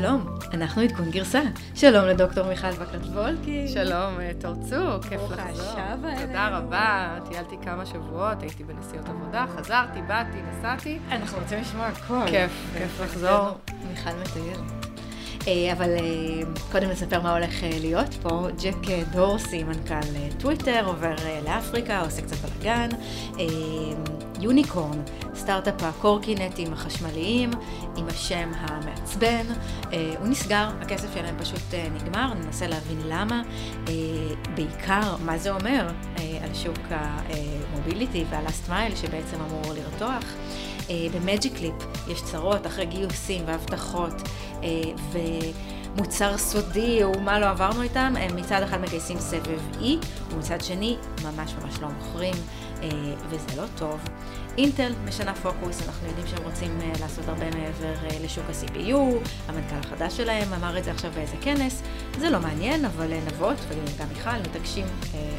שלום, אנחנו עדכון גרסה. שלום לדוקטור מיכל וקרת-וולקי. שלום, תורצו, כיף לחזור. תודה רבה, טיילתי כמה שבועות, הייתי בנסיעות עבודה, חזרתי, באתי, נסעתי. אנחנו רוצים לשמוע הכל. כיף, כיף לחזור. מיכל מתאיר. אבל קודם נספר מה הולך להיות פה. ג'ק דורסי, מנכ"ל טוויטר, עובר לאפריקה, עושה קצת בלגן. יוניקורן, סטארט-אפ הקורקינטים החשמליים, עם השם המעצבן. הוא נסגר, הכסף שלהם פשוט נגמר, ננסה להבין למה. בעיקר מה זה אומר על שוק המוביליטי והלאסט מייל שבעצם אמור לרתוח. במאג'יק ליפ יש צרות אחרי גיוסים והבטחות ומוצר סודי ומה לא עברנו איתם. הם מצד אחד מגייסים סבב E ומצד שני ממש ממש לא מוכרים וזה לא טוב. אינטל משנה פוקוס, אנחנו יודעים שהם רוצים לעשות הרבה מעבר לשוק ה-CPU, המנכ"ל החדש שלהם אמר את זה עכשיו באיזה כנס, זה לא מעניין, אבל נבות וגם מיכל מתעקשים,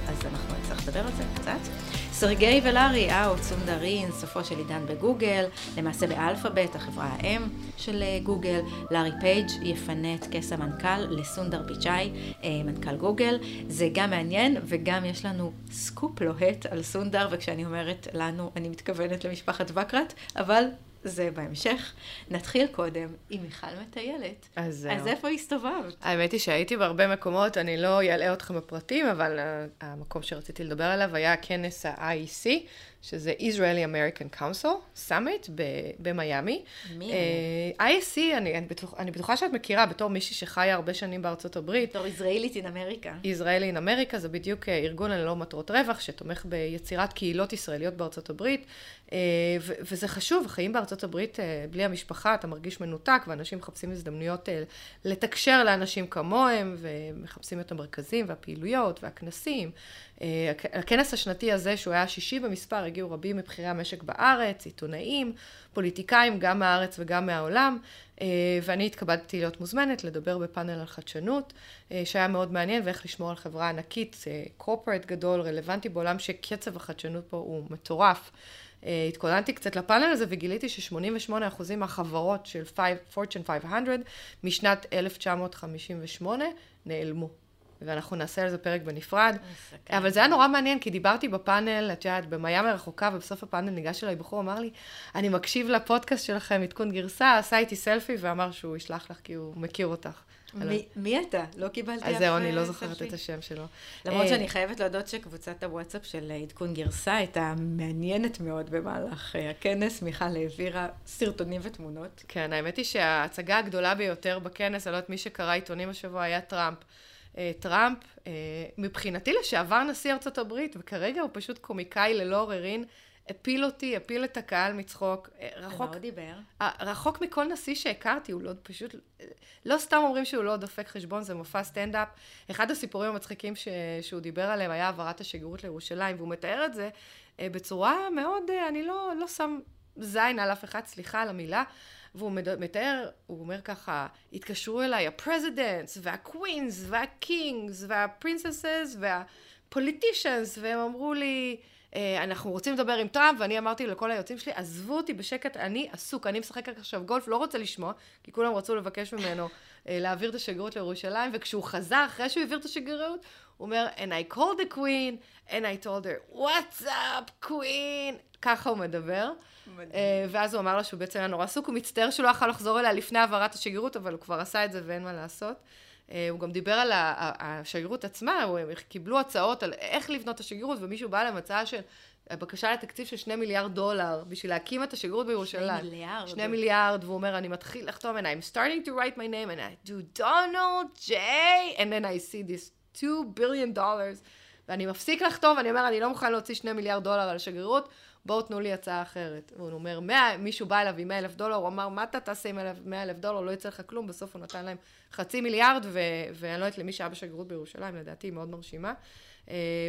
אז אנחנו נצטרך לדבר על זה קצת. סרגי ולארי, סונדרין, סופו של עידן בגוגל, למעשה באלפאבית, החברה האם של גוגל, לארי פייג' יפנה את כס המנכ"ל לסונדר פיצ'אי, מנכ"ל גוגל, זה גם מעניין וגם יש לנו סקופ לוהט על סונדר, וכשאני אומרת לנו, אני מתכוונת למשפחת וקרת, אבל זה בהמשך. נתחיל קודם עם מיכל מטיילת. אז איפה הסתובבת? האמת היא שהייתי בהרבה מקומות, אני לא אעלה אתכם בפרטים, אבל המקום שרציתי לדבר עליו היה כנס ה-IEC, שזה Israeli American Council Summit במיאמי. מי? IEC, אני בטוחה שאת מכירה בתור מישהי שחיה הרבה שנים בארצות הברית. בתור ישראלית אין אמריקה. ישראלי אין אמריקה, זה בדיוק ארגון ללא מטרות רווח, שתומך ביצירת קהילות ישראליות בארצות הברית, וזה חשוב, החיים בארצות הברית, בלי המשפחה, אתה מרגיש מנותק, ואנשים מחפשים הזדמנויות לתקשר לאנשים כמוהם, ומחפשים את המרכזים והפעילויות והכנסים. הכנס השנתי הזה, שהוא היה השישי במספר, הגיעו רבים מבחירי המשק בארץ, עיתונאים, פוליטיקאים, גם מהארץ וגם מהעולם, ואני התכבדתי להיות מוזמנת לדבר בפאנל על חדשנות, שהיה מאוד מעניין, ואיך לשמור על חברה ענקית, קורפורט גדול, רלוונטי בעולם שקצב החדשנות פה הוא מטורף. התכוננתי קצת לפאנל הזה וגיליתי ש88% מהחברות של Fortune 500 משנת 1958 נעלמו. ואנחנו נעשה על זה פרק בנפרד. אבל זה היה נורא מעניין, כי דיברתי בפאנל, את יודעת, במיאמי רחוקה, ובסוף הפאנל ניגש אליי בחור, אמר לי, אני מקשיב לפודקאסט שלכם, עדכון גרסה, עשה איתי סלפי, ואמר שהוא ישלח לך כי הוא מכיר אותך. מי אתה? לא קיבלתי אף סלפי. אז זהו, אני לא זוכרת את השם שלו. למרות שאני חייבת להודות שקבוצת הוואטסאפ של עדכון גרסה הייתה מעניינת מאוד במהלך הכנס. מיכל העבירה סרטונים ותמונות. כן, האמת היא שההצגה הגדולה ביותר בכנס, עלות מי שקרא עיתונים השבוע, היה טראמפ. טראמפ, מבחינתי לשעבר נשיא ארצות הברית, וכרגע הוא פשוט קומיקאי ללא עוררין, אפיל אותי, אפיל את הקהל מצחוק. רחוק, רחוק מכל נשיא שהכרתי, הוא לא פשוט, לא סתם אומרים שהוא לא דופק חשבון, זה מופע סטנד-אפ. אחד הסיפורים המצחיקים שהוא דיבר עליהם היה העברת השגרירות לירושלים, והוא מתאר את זה בצורה מאוד, אני לא שם זין על אף אחד, סליחה על המילה, והוא מתאר, הוא אומר ככה, התקשרו אליי הפרזידנטס והקווינס והקינגס והפרינססס והפוליטישנס, והם אמרו לי, אנחנו רוצים לדבר עם טראמפ, ואני אמרתי לכל היוצאים שלי, עזבו אותי בשקט, אני עסוק, אני משחק עכשיו גולף, לא רוצה לשמוע, כי כולם רצו לבקש ממנו להעביר את השגרירות לירושלים, וכשהוא חזר, אחרי שהוא העביר את השגרירות, הוא אומר, and I called the queen, and I told her, what's up, queen? ככה הוא מדבר, ואז הוא אמר לה שהוא בעצם היה נורא עסוק, הוא מצטער שהוא לא יכול לחזור אליה לפני העברת השגרירות, אבל הוא כבר עשה את זה ואין מה לעשות. הוא גם דיבר על השגרירות עצמה, הם קיבלו הצעות על איך לבנות את השגרירות, ומישהו בא למצאה של בקשה לתקציב של $2 מיליארד בשביל להקים את השגרירות בירושלים. 2 מיליארד, והוא אומר, אני מתחיל לחתום, and I'm starting to write my name, and I do Donald J, and then I see this $2 billion, ואני מפסיק לחתום, ואני אומר, אני לא מוכן להוציא $2 מיליארד על השגרירות, בואו תנו לי הצעה אחרת. הוא אומר, מישהו בא אליו עם $100,000, הוא אמר, מה אתה תעשה עם $100,000, לא יצא לך כלום, בסוף הוא נתן להם $500,000, ואני לא יודעת למי שהיה בשגרירות בירושלים, לדעתי היא מאוד מרשימה.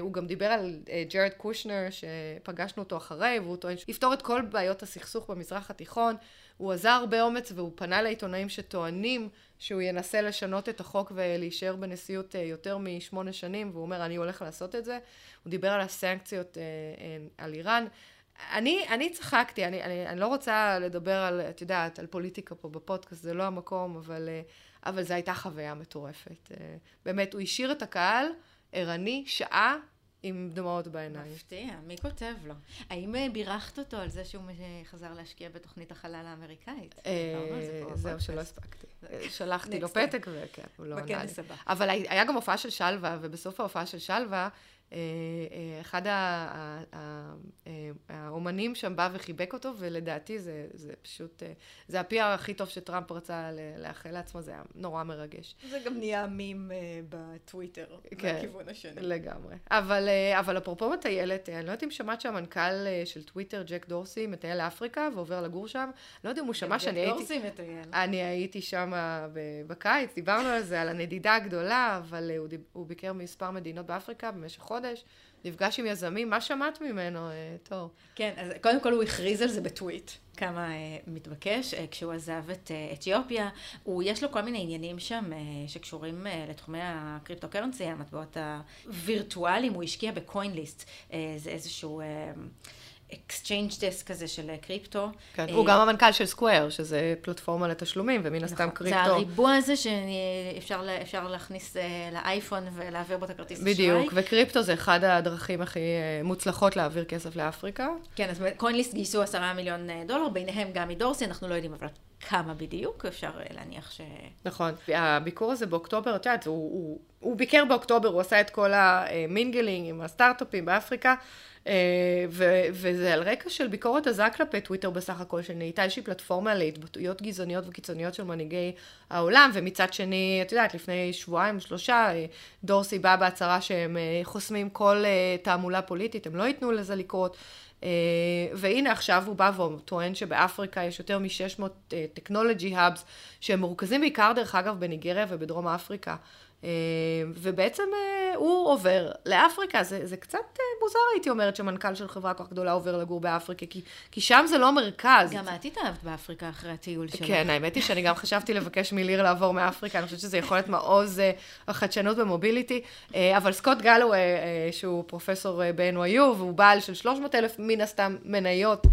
הוא גם דיבר על ג'רד קושנר, שפגשנו אותו אחרי, והוא טוען שיפתור את כל בעיות הסכסוך במזרח התיכון, הוא עזר באומץ והוא פנה לעיתונאים שטוענים שהוא ינסה לשנות את החוק ולהישאר בנשיאות יותר מ8 שנים, והוא אומר, אני הולך לעשות את זה. הוא דיבר על הסנקציות על איראן, אני צחקתי, אני לא רוצה לדבר על, את יודעת, על פוליטיקה פה בפודקאסט, זה לא המקום, אבל זו הייתה חוויה מטורפת. באמת, הוא השאיר את הקהל, ערני, שעה, עם דמעות בעיניים. מפתיע, מי כותב לו? האם בירכת אותו על זה שהוא חזר להשקיע בתוכנית החלל האמריקאית? זהו, שלא הספקתי. שלחתי לו פתק וכן, הוא לא ענה לי. אבל היה גם הופעה של שלווה, ובסוף ההופעה של שלווה, אחד האומנים שם בא וחיבק אותו, ולדעתי זה פשוט, זה הפי הכי טוב שטראמפ רצה לאחל לעצמו, זה היה נורא מרגש. זה גם נהיה מים בטוויטר, בכיוון השני. לגמרי. אבל אפרופו מטיילת, אני לא יודעת אם שמעת שהמנכ"ל של טוויטר, ג'ק דורסי, מטייל לאפריקה ועובר לגור שם, לא יודע אם הוא שמע שאני הייתי... ג'ק דורסי מטייל. אני הייתי שם בקיץ, דיברנו על זה, על הנדידה הגדולה, אבל הוא ביקר מספר מדינות באפריקה במשך חודש, נפגש עם יזמים, מה שמעת ממנו, טוב. כן, אז קודם כל הוא הכריז על זה בטוויט, כמה מתבקש, כשהוא עזב את אתיופיה, יש לו כל מיני עניינים שם שקשורים לתחומי הקריפטוקרנסי, המטבעות הווירטואליים, הוא השקיע בקוינליסט, זה איזשהו exchange desk כזה של קריפטו. כן, הוא גם המנכ"ל של סקוואר, שזה פלטפורמה לתשלומים, ומן הסתם קריפטו. זה הריבוע הזה שאפשר להכניס לאייפון ולהעביר בו את הכרטיס אשראי. בדיוק, וקריפטו זה אחד הדרכים הכי מוצלחות להעביר כסף לאפריקה. כן, אז קוינליסט גייסו $10 מיליון, ביניהם גם מדורסי, אנחנו לא יודעים אבל כמה בדיוק, אפשר להניח ש... נכון, הביקור הזה באוקטובר, את יודעת, הוא ביקר באוקטובר, הוא עשה את כל המינגלינג עם הסטארט-אפים באפריקה, וזה על רקע של ביקורת הזעק כלפי טוויטר בסך הכל, שנהייתה איזושהי פלטפורמה להתבטאויות גזעוניות וקיצוניות של מנהיגי העולם, ומצד שני, את יודעת, לפני שבועיים, 3, דורסי בא בהצהרה שהם חוסמים כל תעמולה פוליטית, הם לא ייתנו לזה לקרות, והנה עכשיו הוא בא וטוען שבאפריקה יש יותר מ-600 technology hubs, שהם מורכזים בעיקר דרך אגב בניגריה ובדרום אפריקה, ובעצם הוא עובר לאפריקה, זה קצת מוזר הייתי אומרת שמנכ"ל של חברה כל כך גדולה עובר לגור באפריקה, כי שם זה לא מרכז. גם את התאהבת באפריקה אחרי הטיול שלך. כן, האמת היא שאני גם חשבתי לבקש מליר לעבור מאפריקה, אני חושבת שזה יכול להיות מעוז החדשנות במוביליטי, אבל סקוט גלווי שהוא פרופסור ב-NYU והוא בעל של 300,000 מן הסתם מניות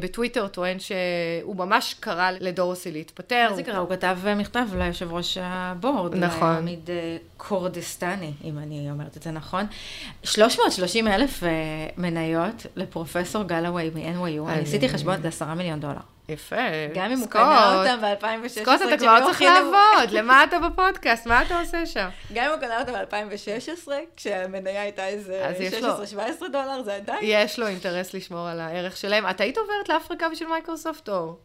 בטוויטר, טוען שהוא ממש קרא לדורסי להתפטר. מה זה קרא? הוא כתב מכתב ליושב ראש הבורד. נכון. קורדיסטני, אם אני אומרת את זה נכון. 330,000 מניות לפרופסור גלווי מ-NYU. אני עשיתי חשבון $10 מיליון. יפה. גם אם הוא קנה אותם ב-2016. סקוט, אתה כבר צריך לעבוד. למה אתה בפודקאסט? מה אתה עושה שם? גם אם הוא קנה אותם ב-2016, כשהמניה הייתה איזה $16-17, זה עדיין. יש לו אינטרס לשמור על הערך שלהם. את היית עוברת לאפריקה בשביל מייקרוסופט או?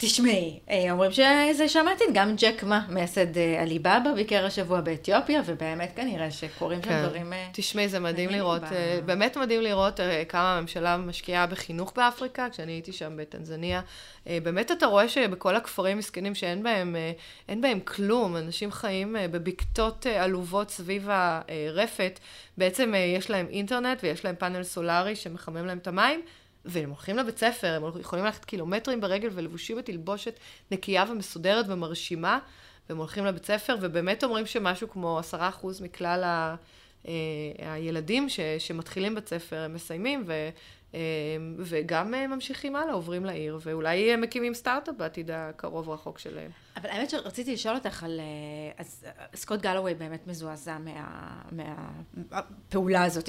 תשמעי, אומרים שזה שמעתי, גם ג'ק מה, מייסד אליבאבא, ביקר השבוע באתיופיה, ובאמת כנראה שקוראים שם דברים... תשמעי, זה מדהים לראות, באמת מדהים לראות כמה הממשלה משקיעה בחינוך באפריקה, כשאני הייתי שם בטנזניה, באמת אתה רואה שבכל הכפרים מסכנים שאין בהם כלום, אנשים חיים בבקתות עלובות סביב הרפת, בעצם יש להם אינטרנט ויש להם פאנל סולרי שמחמם להם את המים, והם הולכים לבית ספר, הם יכולים ללכת קילומטרים ברגל ולבושים בתלבושת נקייה ומסודרת ומרשימה, והם הולכים לבית ספר, ובאמת אומרים שמשהו כמו 10% מכלל הילדים שמתחילים בית ספר, הם מסיימים, וגם ממשיכים הלאה, עוברים לעיר, ואולי הם מקימים סטארט-אפ בעתיד הקרוב רחוק שלהם. אבל האמת שרציתי לשאול אותך על... אז סקוט גלווי באמת מזועזע מהפעולה הזאת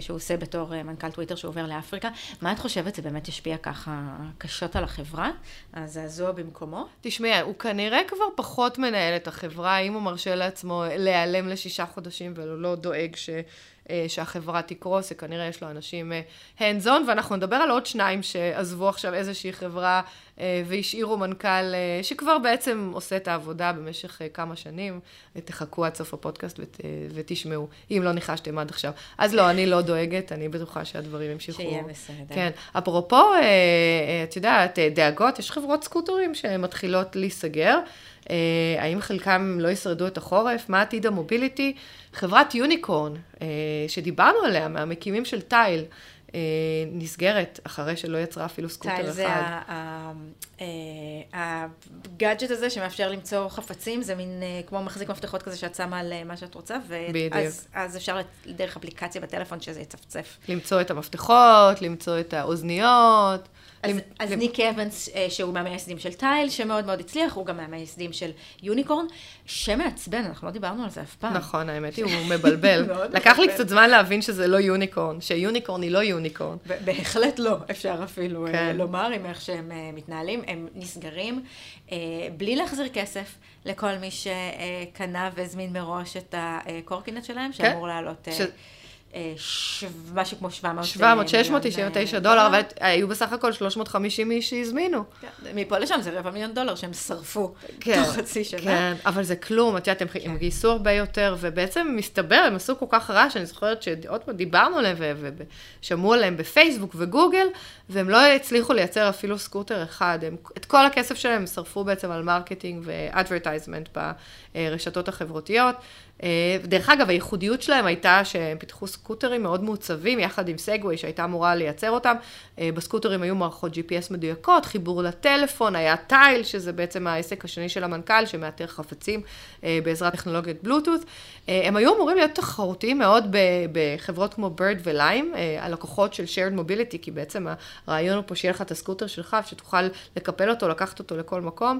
שהוא עושה בתור מנכ"ל טוויטר שעובר לאפריקה. מה את חושבת? זה באמת ישפיע ככה קשות על החברה? אז הזוע במקומו? תשמעי, הוא כנראה כבר פחות מנהל את החברה, אם הוא מרשה לעצמו להיעלם ל6 חודשים ולא דואג שהחברה תקרוס, כנראה יש לו אנשים hands on, ואנחנו נדבר על עוד 2 שעזבו עכשיו איזושהי חברה והשאירו מנכ"ל שכבר בעצם עושה את העבודה במשך כמה שנים, תחכו עד סוף הפודקאסט ותשמעו, אם לא ניחשתם עד עכשיו. אז לא, אני לא דואגת, אני בטוחה שהדברים ימשיכו. שיהיה בסדר. כן, אפרופו, את יודעת, דאגות, יש חברות סקוטרים שמתחילות להיסגר, האם חלקם לא ישרדו את החורף, מה עתיד המוביליטי, חברת יוניקורן, שדיברנו עליה, מהמקימים של טייל, נסגרת, אחרי שלא יצרה אפילו סקוטר אחד. זה הגאדג'ט הזה שמאפשר למצוא חפצים, זה מין כמו מחזיק מפתחות כזה שאת שמה על מה שאת רוצה, ואז אפשר דרך אפליקציה בטלפון שזה יצפצף. למצוא את המפתחות, למצוא את האוזניות. אז ניק אבנס, שהוא מהמייסדים של טייל, שמאוד מאוד הצליח, הוא גם מהמייסדים של יוניקורן, שמעצבן, אנחנו לא דיברנו על זה אף פעם. נכון, האמת היא, הוא מבלבל. לקח לי קצת זמן להבין שזה לא יוניקורן, שיוניקורן היא לא יוניקורן. בהחלט לא, אפשר אפילו לומר עם איך שהם מתנהלים, הם נסגרים, בלי להחזיר כסף לכל מי שקנה והזמין מראש את הקורקינט שלהם, שאמור לעלות... משהו כמו 799 דולר, אבל היו בסך הכל 350 מי שהזמינו. מפה לשם זה $250,000 שהם שרפו תוך חצי שנה. כן, אבל זה כלום, את יודעת, הם גייסו הרבה יותר, ובעצם מסתבר, הם עשו כל כך רע, שאני זוכרת שעוד פעם דיברנו עליהם, ושמעו עליהם בפייסבוק וגוגל, והם לא הצליחו לייצר אפילו סקוטר אחד. את כל הכסף שלהם הם שרפו בעצם על מרקטינג ואדברטייזמנט ברשתות החברתיות. דרך אגב, הייחודיות שלהם הייתה שהם פיתחו סקוטרים מאוד מעוצבים, יחד עם סגווי שהייתה אמורה לייצר אותם. בסקוטרים היו מערכות GPS מדויקות, חיבור לטלפון, היה טייל, שזה בעצם העסק השני של המנכ"ל, שמאתר חפצים בעזרת טכנולוגיית בלוטות'. הם היו אמורים להיות תחרותיים מאוד בחברות כמו בירד וליים, הלקוחות של shared mobility, כי בעצם הרעיון הוא פה שיהיה לך את הסקוטר שלך, שתוכל לקפל אותו, לקחת אותו לכל מקום.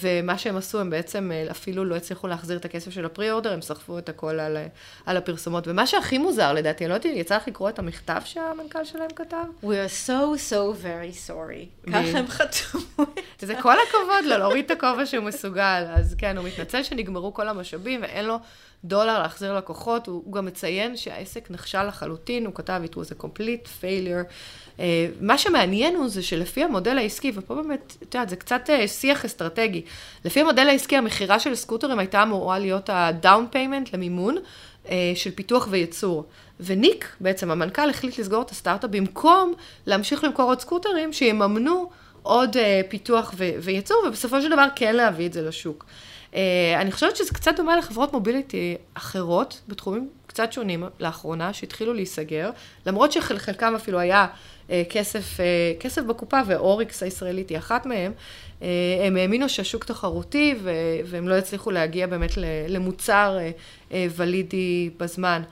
ומה שהם עשו, הם בעצם אפילו לא הצליחו להחזיר את הכסף של הפרי-אורדר, הם שרפו את הכל על הפרסומות. ומה שהכי מוזר, לדעתי, אני לא יודעת, יצא לך לקרוא את המכתב שהמנכ"ל שלהם כתב? We are so, so very sorry. ככה הם חתמו. זה כל הכבוד לו, להוריד את הכובע שהוא מסוגל. אז כן, הוא מתנצל שנגמרו כל המשאבים, ואין לו דולר להחזיר לקוחות. הוא גם מציין שהעסק נכשל לחלוטין, הוא כתב, it was a complete failure. מה שמעניין הוא זה שלפי המודל העסקי, ופה באמת, אתה יודע, זה קצת שיח אסטרטגי, לפי המודל העסקי, המחירה של סקוטרים הייתה אמורה להיות ה-down payment למימון של פיתוח וייצור. וניק, בעצם המנכ"ל, החליט לסגור את הסטארט-אפ במקום להמשיך למכור עוד סקוטרים שיממנו עוד פיתוח וייצור, ובסופו של דבר כן להביא את זה לשוק. אני חושבת שזה קצת דומה לחברות מוביליטי אחרות, בתחומים קצת שונים לאחרונה, שהתחילו להיסגר, למרות שחלקם אפילו היה כסף בקופה, ואוריקס הישראלית היא אחת מהם, הם האמינו שהשוק תחרותי, והם לא הצליחו להגיע באמת למוצר ולידי בזמן.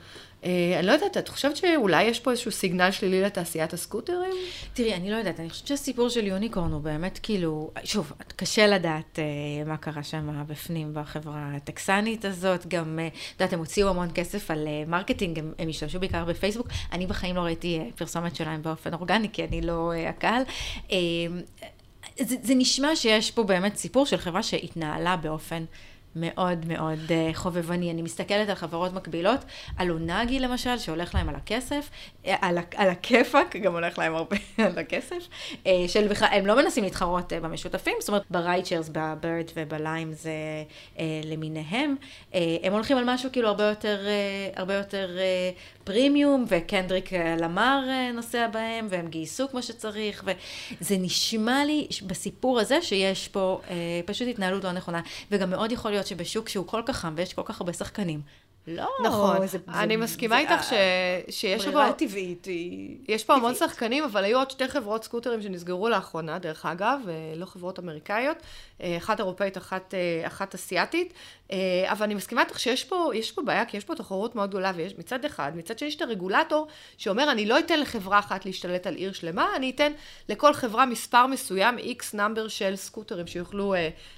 אני לא יודעת, את חושבת שאולי יש פה איזשהו סיגנל שלילי לתעשיית הסקוטרים? תראי, אני לא יודעת, אני חושבת שהסיפור של יוניקורן הוא באמת כאילו, שוב, קשה לדעת מה קרה שם בפנים בחברה הטקסנית הזאת, גם, יודעת, הם הוציאו המון כסף על מרקטינג, הם השתמשו בעיקר בפייסבוק, אני בחיים לא ראיתי פרסומת שלהם באופן אורגני, כי אני לא הקהל. זה נשמע שיש פה באמת סיפור של חברה שהתנהלה באופן מאוד מאוד חובבני. אני מסתכלת על חברות מקבילות, על אונגי למשל, שהולך להם על הכסף, על הכיפק, גם הולך להם הרבה על הכסף, של בכלל, הם לא מנסים להתחרות במשותפים, זאת אומרת, ברייצ'רס, בבירד ובליים זה למיניהם, הם הולכים על משהו כאילו הרבה יותר פרימיום, וקנדריק למר נוסע בהם, והם גייסו כמו שצריך, וזה נשמע לי בסיפור הזה שיש פה פשוט התנהלות לא נכונה, וגם מאוד יכול להיות שבשוק שהוא כל כך חם, ויש כל כך הרבה שחקנים. לא, נכון. אני מסכימה איתך שיש פה... ברירה טבעית היא... יש פה המון שחקנים, אבל היו עוד שתי חברות סקוטרים שנסגרו לאחרונה, דרך אגב, לא חברות אמריקאיות, אחת אירופאית, אחת אסיאתית, אבל אני מסכימה איתך שיש פה בעיה, כי יש פה תחרות מאוד גדולה, ויש מצד אחד, מצד שיש את הרגולטור, שאומר, אני לא אתן לחברה אחת להשתלט על עיר שלמה, אני אתן לכל חברה מספר מסוים, X number של סקוטרים שיוכלו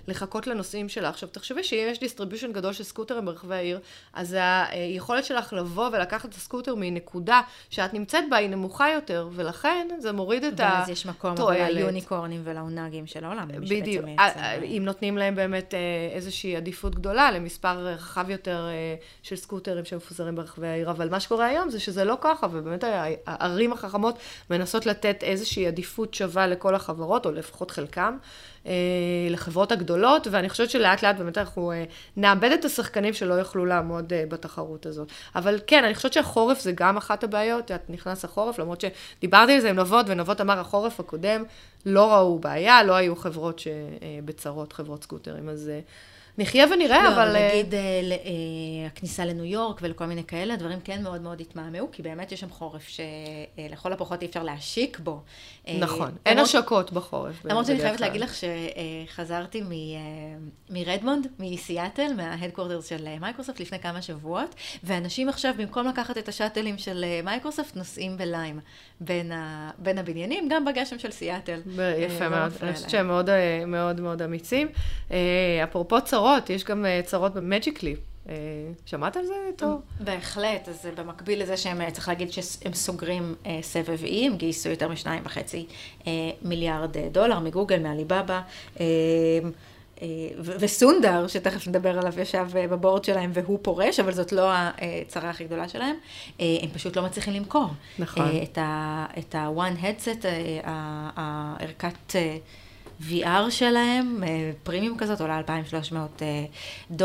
לחכות לנושאים שלה. עכשיו, תחשבי שיש דיסטריביושן גדול של סקוטרים ברחבי העיר, אז היכולת שלך לבוא ולקחת את הסקוטר מנקודה שאת נמצאת בה היא נמוכה יותר, ולכן זה מוריד את התועלת. ואז יש מקום ליוניקורנים ולאונגים של העולם. בדיוק, אם נותנים להם באמת איזושהי עדיפות גדולה למספר רחב יותר של סקוטרים שמפוזרים ברחבי העיר, אבל מה שקורה היום זה שזה לא ככה, ובאמת הערים החכמות מנסות לתת איזושהי עדיפות שווה לכל החברות, או לפחות חלקם, לחברות הגדולות, ואני חושבת שלאט לאט באמת אנחנו נאבד את השחקנים שלא יוכלו לעמוד בתחרות הזאת. אבל כן, אני חושבת שהחורף זה גם אחת הבעיות, את נכנס החורף, למרות שדיברתי על זה עם נבות, ונבות אמר החורף הקודם, לא ראו בעיה, לא היו חברות שבצרות, חברות סקוטרים, אז נחיה ונראה, אבל... נגיד, הכניסה לניו יורק ולכל מיני כאלה, דברים כן מאוד מאוד התמהמהו, כי באמת יש שם חורף שלכל הפחות אי אפשר להשיק בו. נכון, אין השקות בחורף. למרות שאני חייבת להגיד לך שחזרתי מרדמונד, מסיאטל, מההדקוורטרס של מייקרוסופט לפני כמה שבועות, ואנשים עכשיו במקום לקחת את השאטלים של מייקרוסופט נוסעים בליים בין הבניינים, גם בגשם של סיאטל. יפה מאוד, אני חושבת שהם מאוד מאוד אמיצים. אפרופו צרות, יש גם צרות במאג'יק ליפ. שמעת על זה טוב? בהחלט, אז במקביל לזה שהם, צריך להגיד שהם סוגרים סבב E, הם גייסו יותר מ$2.5 מיליארד מגוגל, מאליבאבא, וסונדר, שתכף נדבר עליו, ישב בבורד שלהם והוא פורש, אבל זאת לא הצרה הכי גדולה שלהם, הם פשוט לא מצליחים למכור. נכון. את ה-One Headset, הערכת... VR שלהם, פרימיום כזאת, עולה $2,300.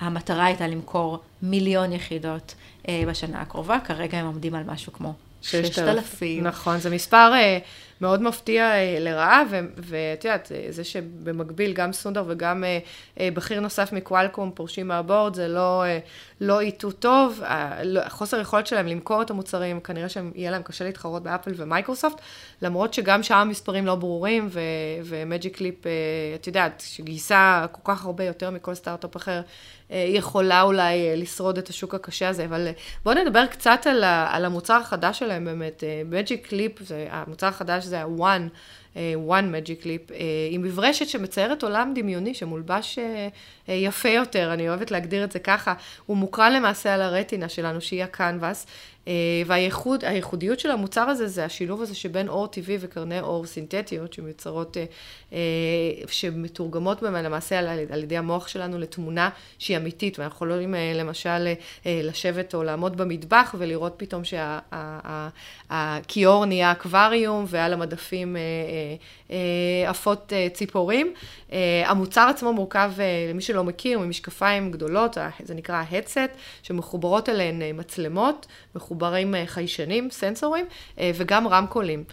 המטרה הייתה למכור 1,000,000 יחידות בשנה הקרובה, כרגע הם עומדים על משהו כמו 6,000. נכון, זה מספר מאוד מפתיע לרעה, ואת יודעת, זה שבמקביל גם סונדר וגם בכיר נוסף מקואלקום פורשים מהבורד, זה לא איתו טוב, חוסר יכולת שלהם למכור את המוצרים, כנראה שיהיה להם קשה להתחרות באפל ומייקרוסופט, למרות שגם שם המספרים לא ברורים, ומאג'יק ליפ, את יודעת, שגייסה כל כך הרבה יותר מכל סטארט-אפ אחר, יכולה אולי לשרוד את השוק הקשה הזה, אבל בואו נדבר קצת על המוצר החדש שלהם באמת, מאג'יק ליפ, המוצר החדש זה ה-One Magic Leap, עם מברשת שמציירת עולם דמיוני, שמולבש יפה יותר, אני אוהבת להגדיר את זה ככה, הוא מוקרן למעשה על הרטינה שלנו, שהיא הקנבס, והייחודיות של המוצר הזה, זה השילוב הזה שבין אור טבעי וקרני אור סינתטיות, שמיוצרות, שמתורגמות במה למעשה על ידי המוח שלנו לתמונה שהיא אמיתית, ואנחנו יכולים למשל לשבת או לעמוד במטבח, ולראות פתאום שהכיור נהיה אקווריום, ועל המדפים עפות ציפורים. המוצר עצמו מורכב, למי שלא מכיר, ממשקפיים גדולות, זה נקרא ההדסט, שמחוברות אליהן מצלמות, מחוברים חיישנים, סנסורים, וגם רמקולים.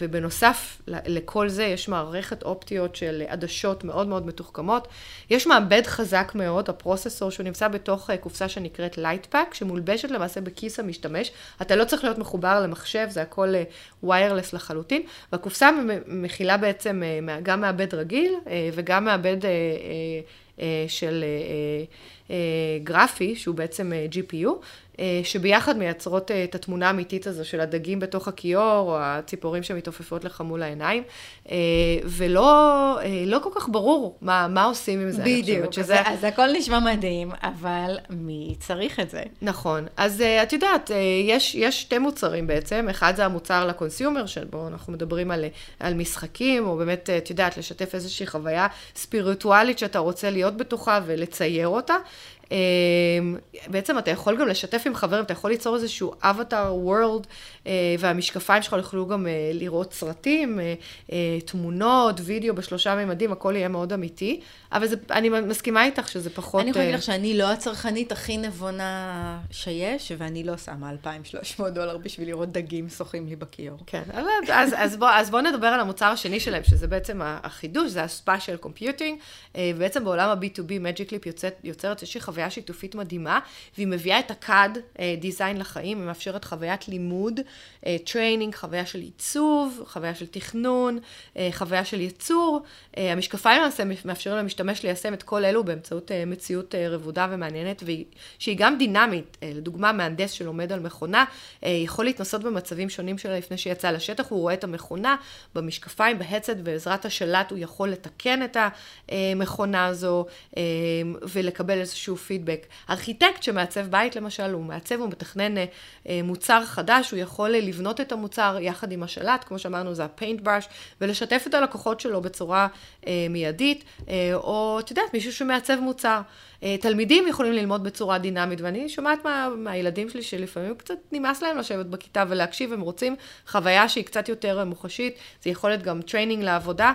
ובנוסף לכל זה יש מערכת אופטיות של עדשות מאוד מאוד מתוחכמות. יש מעבד חזק מאוד, הפרוססור, שהוא נמצא בתוך קופסה שנקראת לייטפאק, שמולבשת למעשה בכיס המשתמש. אתה לא צריך להיות מחובר למחשב, זה הכל ויירלס לחלוטין. והקופסה מכילה בעצם גם מעבד רגיל וגם מעבד של גרפי, שהוא בעצם GPU, שביחד מייצרות את התמונה האמיתית הזו של הדגים בתוך הכיור, או הציפורים שמתעופפות לך מול העיניים, ולא כל כך ברור מה עושים עם זה. בדיוק, אז הכל נשמע מדהים, אבל מי צריך את זה? נכון, אז את יודעת, יש שתי מוצרים בעצם, אחד זה המוצר לקונסיומר, שבו אנחנו מדברים על משחקים, או באמת, את יודעת, לשתף איזושהי חוויה ספיריטואלית שאתה רוצה להיות בתוכה ולצייר אותה, בעצם אתה יכול גם לשתף עם חברים, אתה יכול ליצור איזשהו אבטר וורלד, והמשקפיים שלך יוכלו גם לראות סרטים, תמונות, וידאו בשלושה מימדים, הכל יהיה מאוד אמיתי, אבל אני מסכימה איתך שזה פחות... אני יכולה להגיד לך שאני לא הצרכנית הכי נבונה שיש, ואני לא שמה $2,300 בשביל לראות דגים שוחים לי בכיור. כן, אז בואו נדבר על המוצר השני שלהם, שזה בעצם החידוש, זה הספיישל קומפיוטינג, ובעצם בעולם ה-B2B, מאג'יק ליפ יוצרת איזושהי חוויה שיתופית מדהימה, והיא מביאה את הקאד, דיזיין לחיים, היא מאפשרת חוויית לימוד, טריינינג, חוויה של עיצוב, חוויה של תכנון, חוויה של ייצור. המשקפיים מאפשרים למשתמש ליישם את כל אלו באמצעות מציאות רבודה ומעניינת, שהיא גם דינמית. לדוגמה, מהנדס שלומד על מכונה, יכול להתנסות במצבים שונים שלה לפני שיצא לשטח, הוא רואה את המכונה במשקפיים, בהצט, בעזרת השלט הוא יכול לתקן את המכונה הזו, ולקבל איזשהו פידבק. ארכיטקט שמעצב בית למשל, הוא מעצב, הוא מתכנן מוצר חדש, הוא יכול לבנות את המוצר יחד עם השלט, כמו שאמרנו, זה הפיינט ברש, ולשתף את הלקוחות שלו בצורה מיידית, או, את יודעת, מישהו שמעצב מוצר. תלמידים יכולים ללמוד בצורה דינמית, ואני שומעת מהילדים שלי שלפעמים קצת נמאס להם לשבת בכיתה ולהקשיב, הם רוצים חוויה שהיא קצת יותר מוחשית, זה יכולת גם טריינינג לעבודה,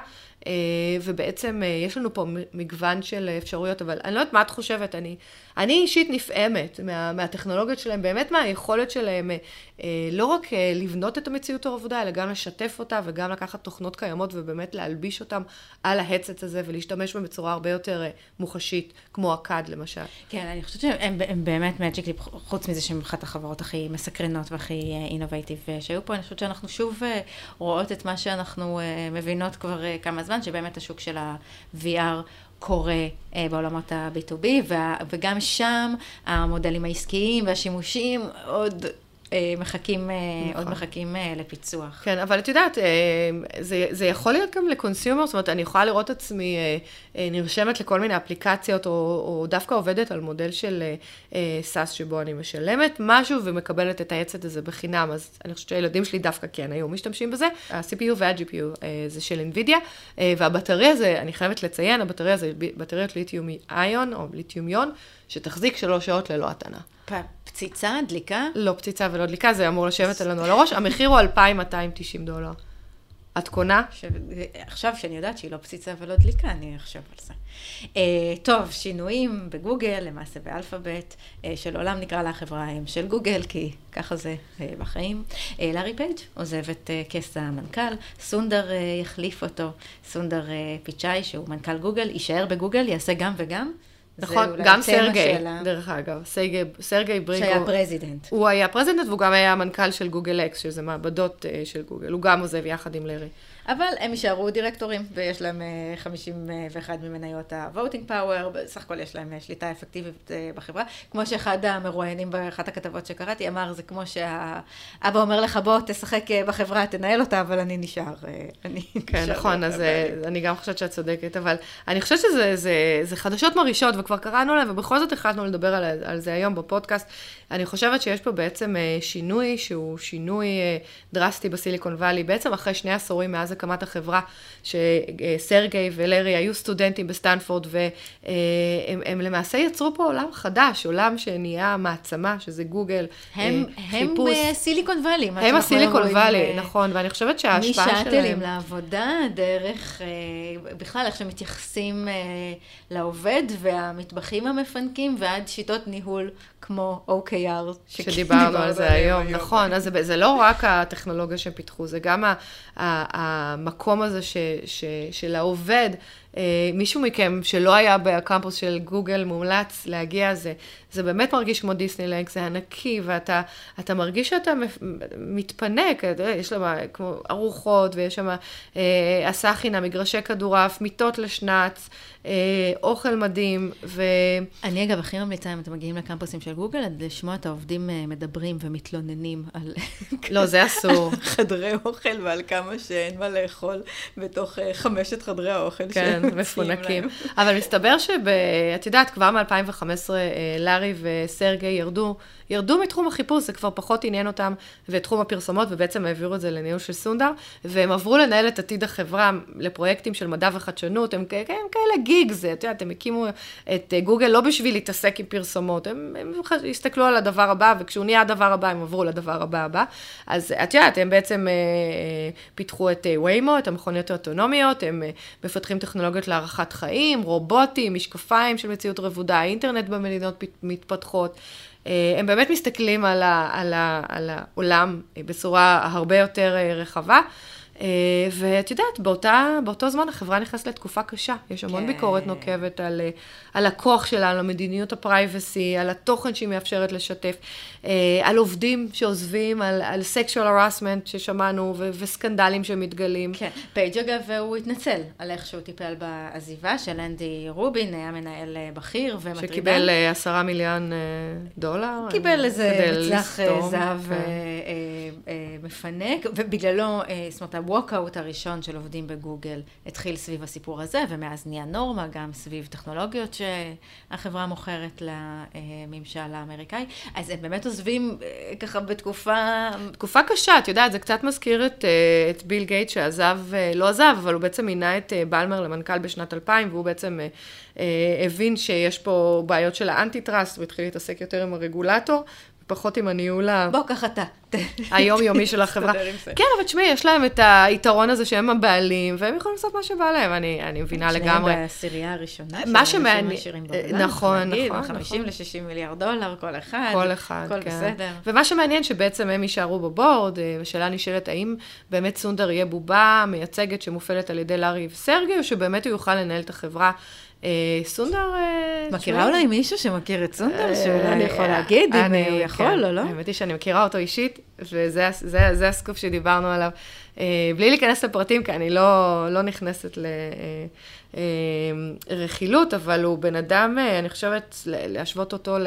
ובעצם יש לנו פה מגוון של אפשרויות, אבל אני לא יודעת מה את חושבת, אני אישית נפעמת מהטכנולוגיות שלהם, באמת מהיכולת שלהם לא רק לבנות את המציאות העבודה, אלא גם לשתף אותה וגם לקחת תוכנות קיימות ובאמת להלביש אותם על ההצץ הזה ולהשתמש בצורה הרבה יותר מוחשית, כמו הקד למשל. כן, אני חושבת שהם באמת Magic Leap, חוץ מזה שהם אחת החברות הכי מסקרנות והכי אינובייטיב שהיו פה, אני חושבת שאנחנו שוב רואות את מה שאנחנו מבינות כבר כמה זמן, שבאמת השוק של ה-VR קורה בעולמות ה-B2B, וגם שם המודלים העסקיים והשימושים עוד מחכים, נכון. עוד מחכים לפיצוח. כן, אבל את יודעת, זה יכול להיות גם לקונסיומר, זאת אומרת, אני יכולה לראות עצמי נרשמת לכל מיני אפליקציות, או דווקא עובדת על מודל של סאס, שבו אני משלמת משהו ומקבלת את העצת הזה בחינם, אז אני חושבת שהילדים שלי דווקא כן היו משתמשים בזה. ה-CPU וה-GPU זה של Nvidia, והבטריה הזה, אני חייבת לציין, הבטריה זה בטריות ליתיום איון, או ליתיום יון, שתחזיק 3 שעות ללא התנה. פציצה, דליקה? לא פציצה ולא דליקה, זה אמור לשבת עלינו על הראש. המחיר הוא $2,290. את קונה? עכשיו שאני יודעת שהיא לא פציצה ולא דליקה, אני אחשוב על זה. טוב, שינויים בגוגל, למעשה באלפאבית, של עולם נקרא לה חברה של גוגל, כי ככה זה בחיים. לארי פייג' עוזב את כס המנכ"ל, סונדר יחליף אותו, סונדר פיצ'אי, שהוא מנכ"ל גוגל, יישאר בגוגל, יעשה גם וגם. נכון, גם סרגי, דרך אגב, סרגי ברין, שהיה פרזידנט. הוא היה פרזידנט והוא גם היה המנכ"ל של גוגל אקס, שזה מעבדות של גוגל, הוא גם עוזב יחד עם לרי. אבל הם יישארו דירקטורים, ויש להם 51 ממניות ה-voting power, סך הכל יש להם שליטה אפקטיבית בחברה, כמו שאחד המרואיינים באחת הכתבות שקראתי אמר, זה כמו שהאבא אומר לך, בוא תשחק בחברה, תנהל אותה, אבל אני נשאר. כן, נכון, אז אני גם חושבת שאת צודקת, אבל אני חושבת שזה חדשות מרעישות, וכבר קראנו להם, ובכל זאת החלטנו לדבר על זה היום בפודקאסט. אני חושבת שיש פה בעצם שינוי, שהוא שינוי דרסטי בסיליקון ואלי, בעצם אחרי 2 עשורים מאז הקמת החברה, שסרגי ולרי היו סטודנטים בסטנפורד, והם למעשה יצרו פה עולם חדש, עולם שנהיה מעצמה, שזה גוגל, חיפוש. הם בסיליקון ואלי. הם הסיליקון ואלי, נכון, ואני חושבת שההשפעה שלהם... משאטלים לעבודה, דרך בכלל איך שמתייחסים לעובד, והמטבחים המפנקים, ועד שיטות ניהול כמו OKR. שדיברנו על זה היום, נכון. אז זה לא רק הטכנולוגיה שהם פיתחו, זה גם המקום הזה של העובד. מישהו מכם שלא היה בקמפוס של גוגל מומלץ להגיע, זה באמת מרגיש כמו דיסנילנד, זה ענקי, ואתה מרגיש שאתה מתפנק, יש למה כמו ארוחות, ויש שם אסחינה, מגרשי כדורף, מיטות לשנץ, אוכל מדהים, ו... אני אגב הכי ממליצה, אם אתם מגיעים לקמפוסים של גוגל, עד לשמוע את העובדים מדברים ומתלוננים על... לא, זה אסור. חדרי אוכל ועל כמה שאין מה לאכול בתוך 5 חדרי האוכל. כן, מפונקים. אבל מסתבר שאת יודעת, כבר מ-2015 לארי וסרגי ירדו מתחום החיפוש, זה כבר פחות עניין אותם, ותחום הפרסומות, ובעצם העבירו את זה לניהול של סונדר, והם עברו לנהל את עתיד החברה לפרויקטים של מדע וחדשנות, הם כאלה גיג זה, את יודעת, הם הקימו את גוגל לא בשביל להתעסק עם פרסומות, הם הסתכלו על הדבר הבא, וכשהוא נהיה הדבר הבא, הם עברו לדבר הבא, אז את יודעת, הם בעצם פיתחו את Waymo, את המכוניות האוטונומיות, הם מפתחים טכנולוגיות להערכת חיים, רובוטים, משקפיים של מציאות רבודה, האינטרנט במדינות מתפתחות, הם באמת מסתכלים על העולם בצורה הרבה יותר רחבה, ואת יודעת, באותו זמן החברה נכנסת לתקופה קשה, יש המון ביקורת נוקבת על הכוח שלה, על המדיניות הפרייבסי, על התוכן שהיא מאפשרת לשתף, על עובדים שעוזבים, על סקשואל הרסמנט ששמענו, וסקנדלים שמתגלים. כן, פייג' אגב, הוא התנצל על איך שהוא טיפל בעזיבה של אנדי רובין, היה מנהל בכיר ומטרידן. שקיבל $10 מיליון. קיבל איזה מצלח זהב מפנק, ובגללו, זאת אומרת, הווקאוט הראשון של עובדים בגוגל התחיל סביב הסיפור הזה, ומאז נהיה נורמה גם סביב טכנולוגיות שהחברה מוכרת לממשל האמריקאי. אז הם באמת עוזבים ככה בתקופה קשה, את יודעת, זה קצת מזכיר את ביל גייט שעזב, לא עזב, אבל הוא בעצם מינה את בלמר למנכ"ל בשנת 2000, והוא בעצם הבין שיש פה בעיות של האנטי-טראסט, והתחיל להתעסק יותר עם הרגולטור, פחות עם הניהול בוא, כך אתה. היומיומי של החברה. כן, אבל תשמעי, יש להם את היתרון הזה שהם הבעלים, והם יכולים לעשות מה שבא להם, אני מבינה לגמרי. שניהם בעשירייה הראשונה, מה שמעניין, נכון, נכון. 50 ל-60 מיליארד דולר, כל אחד. כל אחד, כן. כל בסדר. ומה שמעניין שבעצם הם יישארו בבורד, השאלה נשאלת, האם באמת סונדר יהיה בובה מייצגת שמופעלת על ידי לארי וסרגי, או שבאמת הוא יוכל לנהל את החברה. סונדר... מכירה אולי מישהו שמכיר את סונדר, שאולי אני יכול להגיד אם הוא יכול או לא? האמת היא שאני מכירה אותו אישית, וזה הסקופ שדיברנו עליו. בלי להיכנס לפרטים, כי אני לא נכנסת לרכילות, אבל הוא בן אדם, אני חושבת להשוות אותו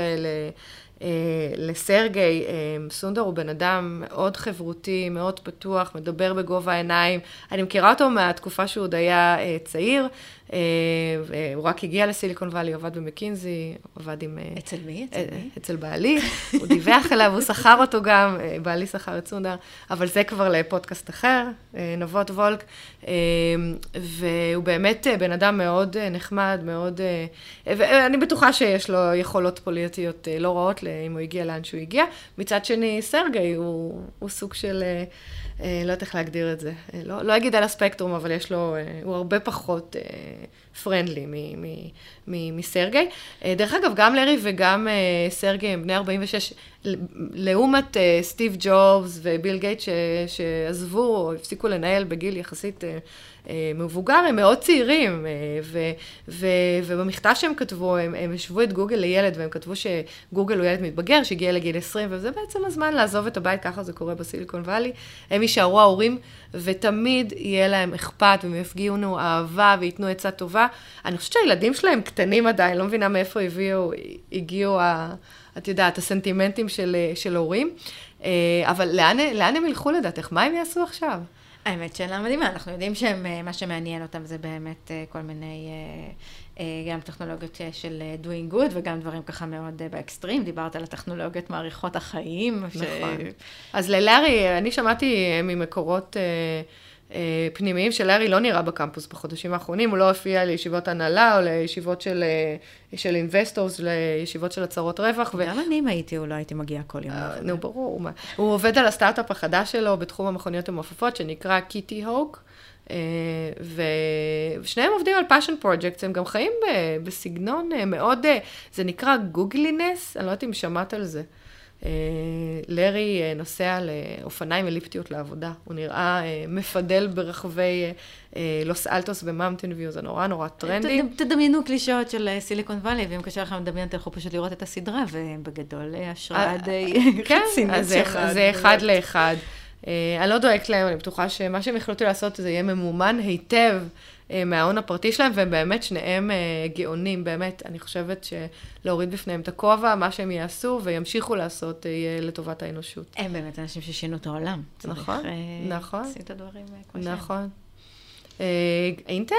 לסרגי, סונדר הוא בן אדם מאוד חברותי, מאוד פתוח, מדבר בגובה העיניים. אני מכירה אותו מהתקופה שהוא עוד היה צעיר, הוא רק הגיע לסיליקון ואלי, עבד במקינזי, עבד עם... אצל מי? אצל בעלי, הוא דיווח אליו, הוא שכר אותו גם, בעלי שכר את סונדר, אבל זה כבר לפודקאסט אחר, נבות וולק, והוא באמת בן אדם מאוד נחמד, מאוד... ואני בטוחה שיש לו יכולות פוליטיות לא רעות, אם הוא הגיע לאן שהוא הגיע. מצד שני, סרגי הוא סוג של... לא יודעת איך להגדיר את זה. לא אגיד על הספקטרום, אבל יש לו, הוא הרבה פחות פרנדלי מסרגי. דרך אגב, גם לרי וגם סרגי הם בני 46, לעומת סטיב ג'ובס וביל גייט שעזבו או הפסיקו לנהל בגיל יחסית מבוגר, הם מאוד צעירים, ובמכתב שהם כתבו, הם השוו את גוגל לילד, והם כתבו שגוגל הוא ילד מתבגר, שהגיע לגיל 20, וזה בעצם הזמן לעזוב את הבית, ככה זה קורה בסיליקון ואלי, הם יישארו ההורים, ותמיד יהיה להם אכפת, והם יפגיעו אהבה, ויתנו עצה טובה. אני חושבת שהילדים שלהם קטנים עדיין, לא מבינה מאיפה הגיעו, את יודעת, הסנטימנטים של הורים, אבל לאן הם ילכו לדעתך? מה הם יעשו עכשיו? האמת שאלה מדהימה, אנחנו יודעים שמה שמעניין אותם זה באמת כל מיני, גם טכנולוגיות של doing good וגם דברים ככה מאוד באקסטרים, דיברת על הטכנולוגיות מעריכות החיים. נכון. אז ללארי, אני שמעתי ממקורות פנימיים שלארי לא נראה בקמפוס בחודשים האחרונים, הוא לא הופיע לישיבות הנהלה או לישיבות של אינבסטורס, לישיבות של הצהרות רווח. גם אני אם הייתי, אולי הייתי מגיעה כל יום. נו, ברור. הוא עובד על הסטארט-אפ החדש שלו בתחום המכוניות המעופפות, שנקרא קיטי הוק, ושניהם עובדים על פאשן פרויקט, הם גם חיים בסגנון מאוד, זה נקרא גוגלינס, אני לא יודעת אם שמעת על זה. לרי נוסע לאופניים אליפטיות לעבודה, הוא נראה מפדל ברחבי לוס אלטוס ומאמטין ויו, זה נורא נורא טרנדי. תדמיינו קלישאות של סיליקון ואלי, ואם קשה לכם לדמיין, תלכו פשוט לראות את הסדרה, ובגדול השראה די... כן, אז זה אחד לאחד. אני לא דואגת להם, אני בטוחה שמה שהם יכולתי לעשות זה יהיה ממומן היטב מההון הפרטי שלהם, והם באמת שניהם גאונים, באמת, אני חושבת שלהוריד בפניהם את הכובע, מה שהם יעשו וימשיכו לעשות יהיה לטובת האנושות. הם באמת אנשים ששינו את העולם. נכון, נכון. עשו את הדברים כמו שהם. נכון. אינטל?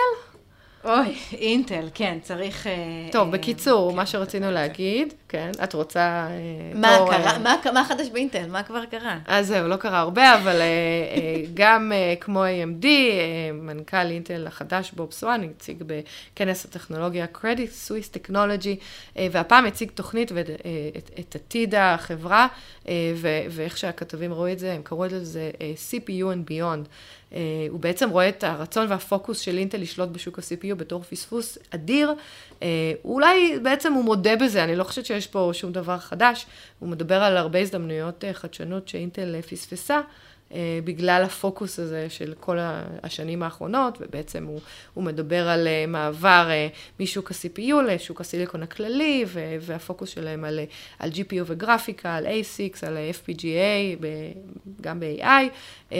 אוי, אינטל, כן, צריך... טוב, בקיצור, מה שרצינו להגיד, כן, את רוצה... מה חדש באינטל? מה כבר קרה? אז זהו, לא קרה הרבה, אבל גם כמו AMD, מנכ"ל אינטל החדש, בוב סואן, הציג בכנס הטכנולוגיה Credit Suisse Technology, והפעם הציג תוכנית ואת עתיד החברה, ואיך שהכתבים רואים את זה, הם קראו לזה CPU and Beyond. הוא בעצם רואה את הרצון והפוקוס של אינטל לשלוט בשוק ה-CPU בתור פספוס אדיר, אולי בעצם הוא מודה בזה, אני לא חושבת שיש פה שום דבר חדש, הוא מדבר על הרבה הזדמנויות חדשנות שאינטל פספסה, בגלל הפוקוס הזה של כל השנים האחרונות, ובעצם הוא מדבר על מעבר משוק ה-CPU לשוק הסיליקון הכללי, והפוקוס שלהם על GPU וגרפיקה, על ASIC, על FPGA, גם ב-AI,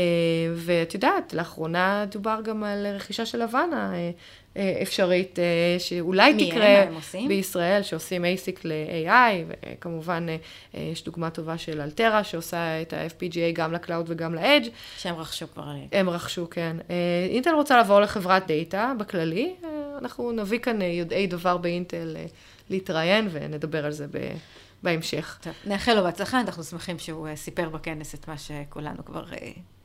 ואת יודעת, לאחרונה דובר גם על רכישה של הוואנה, אפשרית שאולי תקרה בישראל, שעושים ASIC ל-AI, וכמובן יש דוגמה טובה של אלטרה, שעושה את ה-FPGA גם לקלאוד וגם לאדג'. שהם רכשו כבר. הם רכשו, כן. אינטל רוצה לעבור לחברת דאטה בכללי, אנחנו נביא כאן יודעי דבר באינטל להתראיין, ונדבר על זה בהמשך. טוב, נאחל לו בהצלחה, אנחנו שמחים שהוא סיפר בכנס את מה שכולנו כבר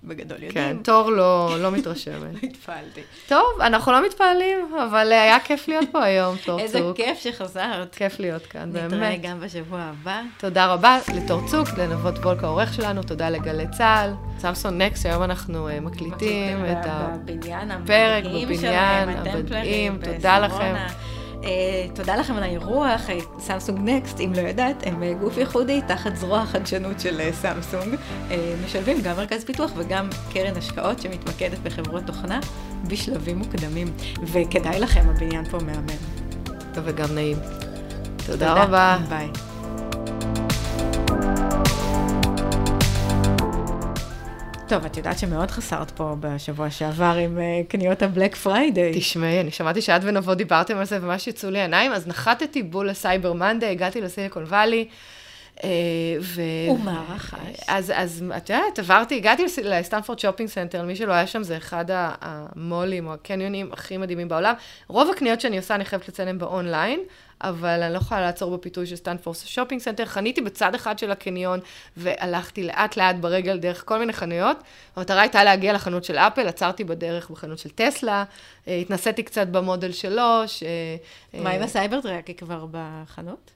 בגדול יודעים. כן, תור לא מתרשמת. לא התפעלתי. טוב, אנחנו לא מתפעלים, אבל היה כיף להיות פה היום, תורצוק. איזה כיף שחזרת. כיף להיות כאן, באמת. נתראה גם בשבוע הבא. תודה רבה לתורצוק, לנבות בולק העורך שלנו, תודה לגלי צהל. סמסון נקס, היום אנחנו מקליטים את הפרק בבניין המדהים. תודה לכם. תודה לכם על האירוח, סמסונג נקסט, אם לא יודעת, הם גוף ייחודי תחת זרוע החדשנות של סמסונג, משלבים גם מרכז פיתוח וגם קרן השקעות שמתמקדת בחברות תוכנה בשלבים מוקדמים, וכדאי לכם, הבניין פה מהמם. טוב וגם נעים. תודה רבה. ביי. טוב, את יודעת שמאוד חסרת פה בשבוע שעבר עם קניות הבלק פריידי. תשמעי, אני שמעתי שאת ונבו דיברתם על זה וממש יצאו לי עיניים, אז נחתתי בול לסייבר מנדי, הגעתי לסיליקון ואלי. ומה רחש? אז את יודעת, עברתי, הגעתי לסטנפורד שופינג סנטר, מי שלא היה שם זה אחד המולים או הקניונים הכי מדהימים בעולם. רוב הקניות שאני עושה אני חייבת לציין הם באונליין, אבל אני לא יכולה לעצור בפיתוי של סטנפורד שופינג סנטר, חניתי בצד אחד של הקניון, והלכתי לאט לאט ברגל דרך כל מיני חנויות, המטרה הייתה להגיע לחנות של אפל, עצרתי בדרך בחנות של טסלה, התנסיתי קצת במודל 3. מה עם הסייברטראק, היא כבר בחנות?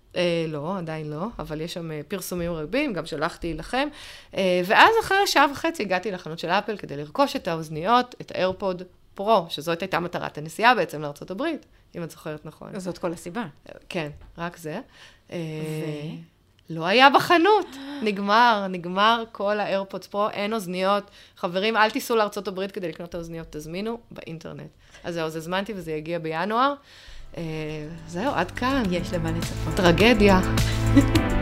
לא, עדיין לא, אבל יש שם פרסומים רבים, גם שלחתי לכם, ואז אחרי שעה וחצי הגעתי לחנות של אפל, כדי לרכוש את האוזניות, את האיירפוד פרו, שזאת הייתה מטרת הנסיעה בעצם לארצות הברית. אם את זוכרת נכון. זאת כל הסיבה. כן, רק זה. לא היה בחנות. נגמר כל האיירפודס פרו, אין אוזניות. חברים, אל תיסעו לארצות הברית כדי לקנות את האוזניות, תזמינו באינטרנט. אז זהו, זה הזמנתי וזה יגיע בינואר. זהו, עד כאן. יש למה לצפות. טרגדיה.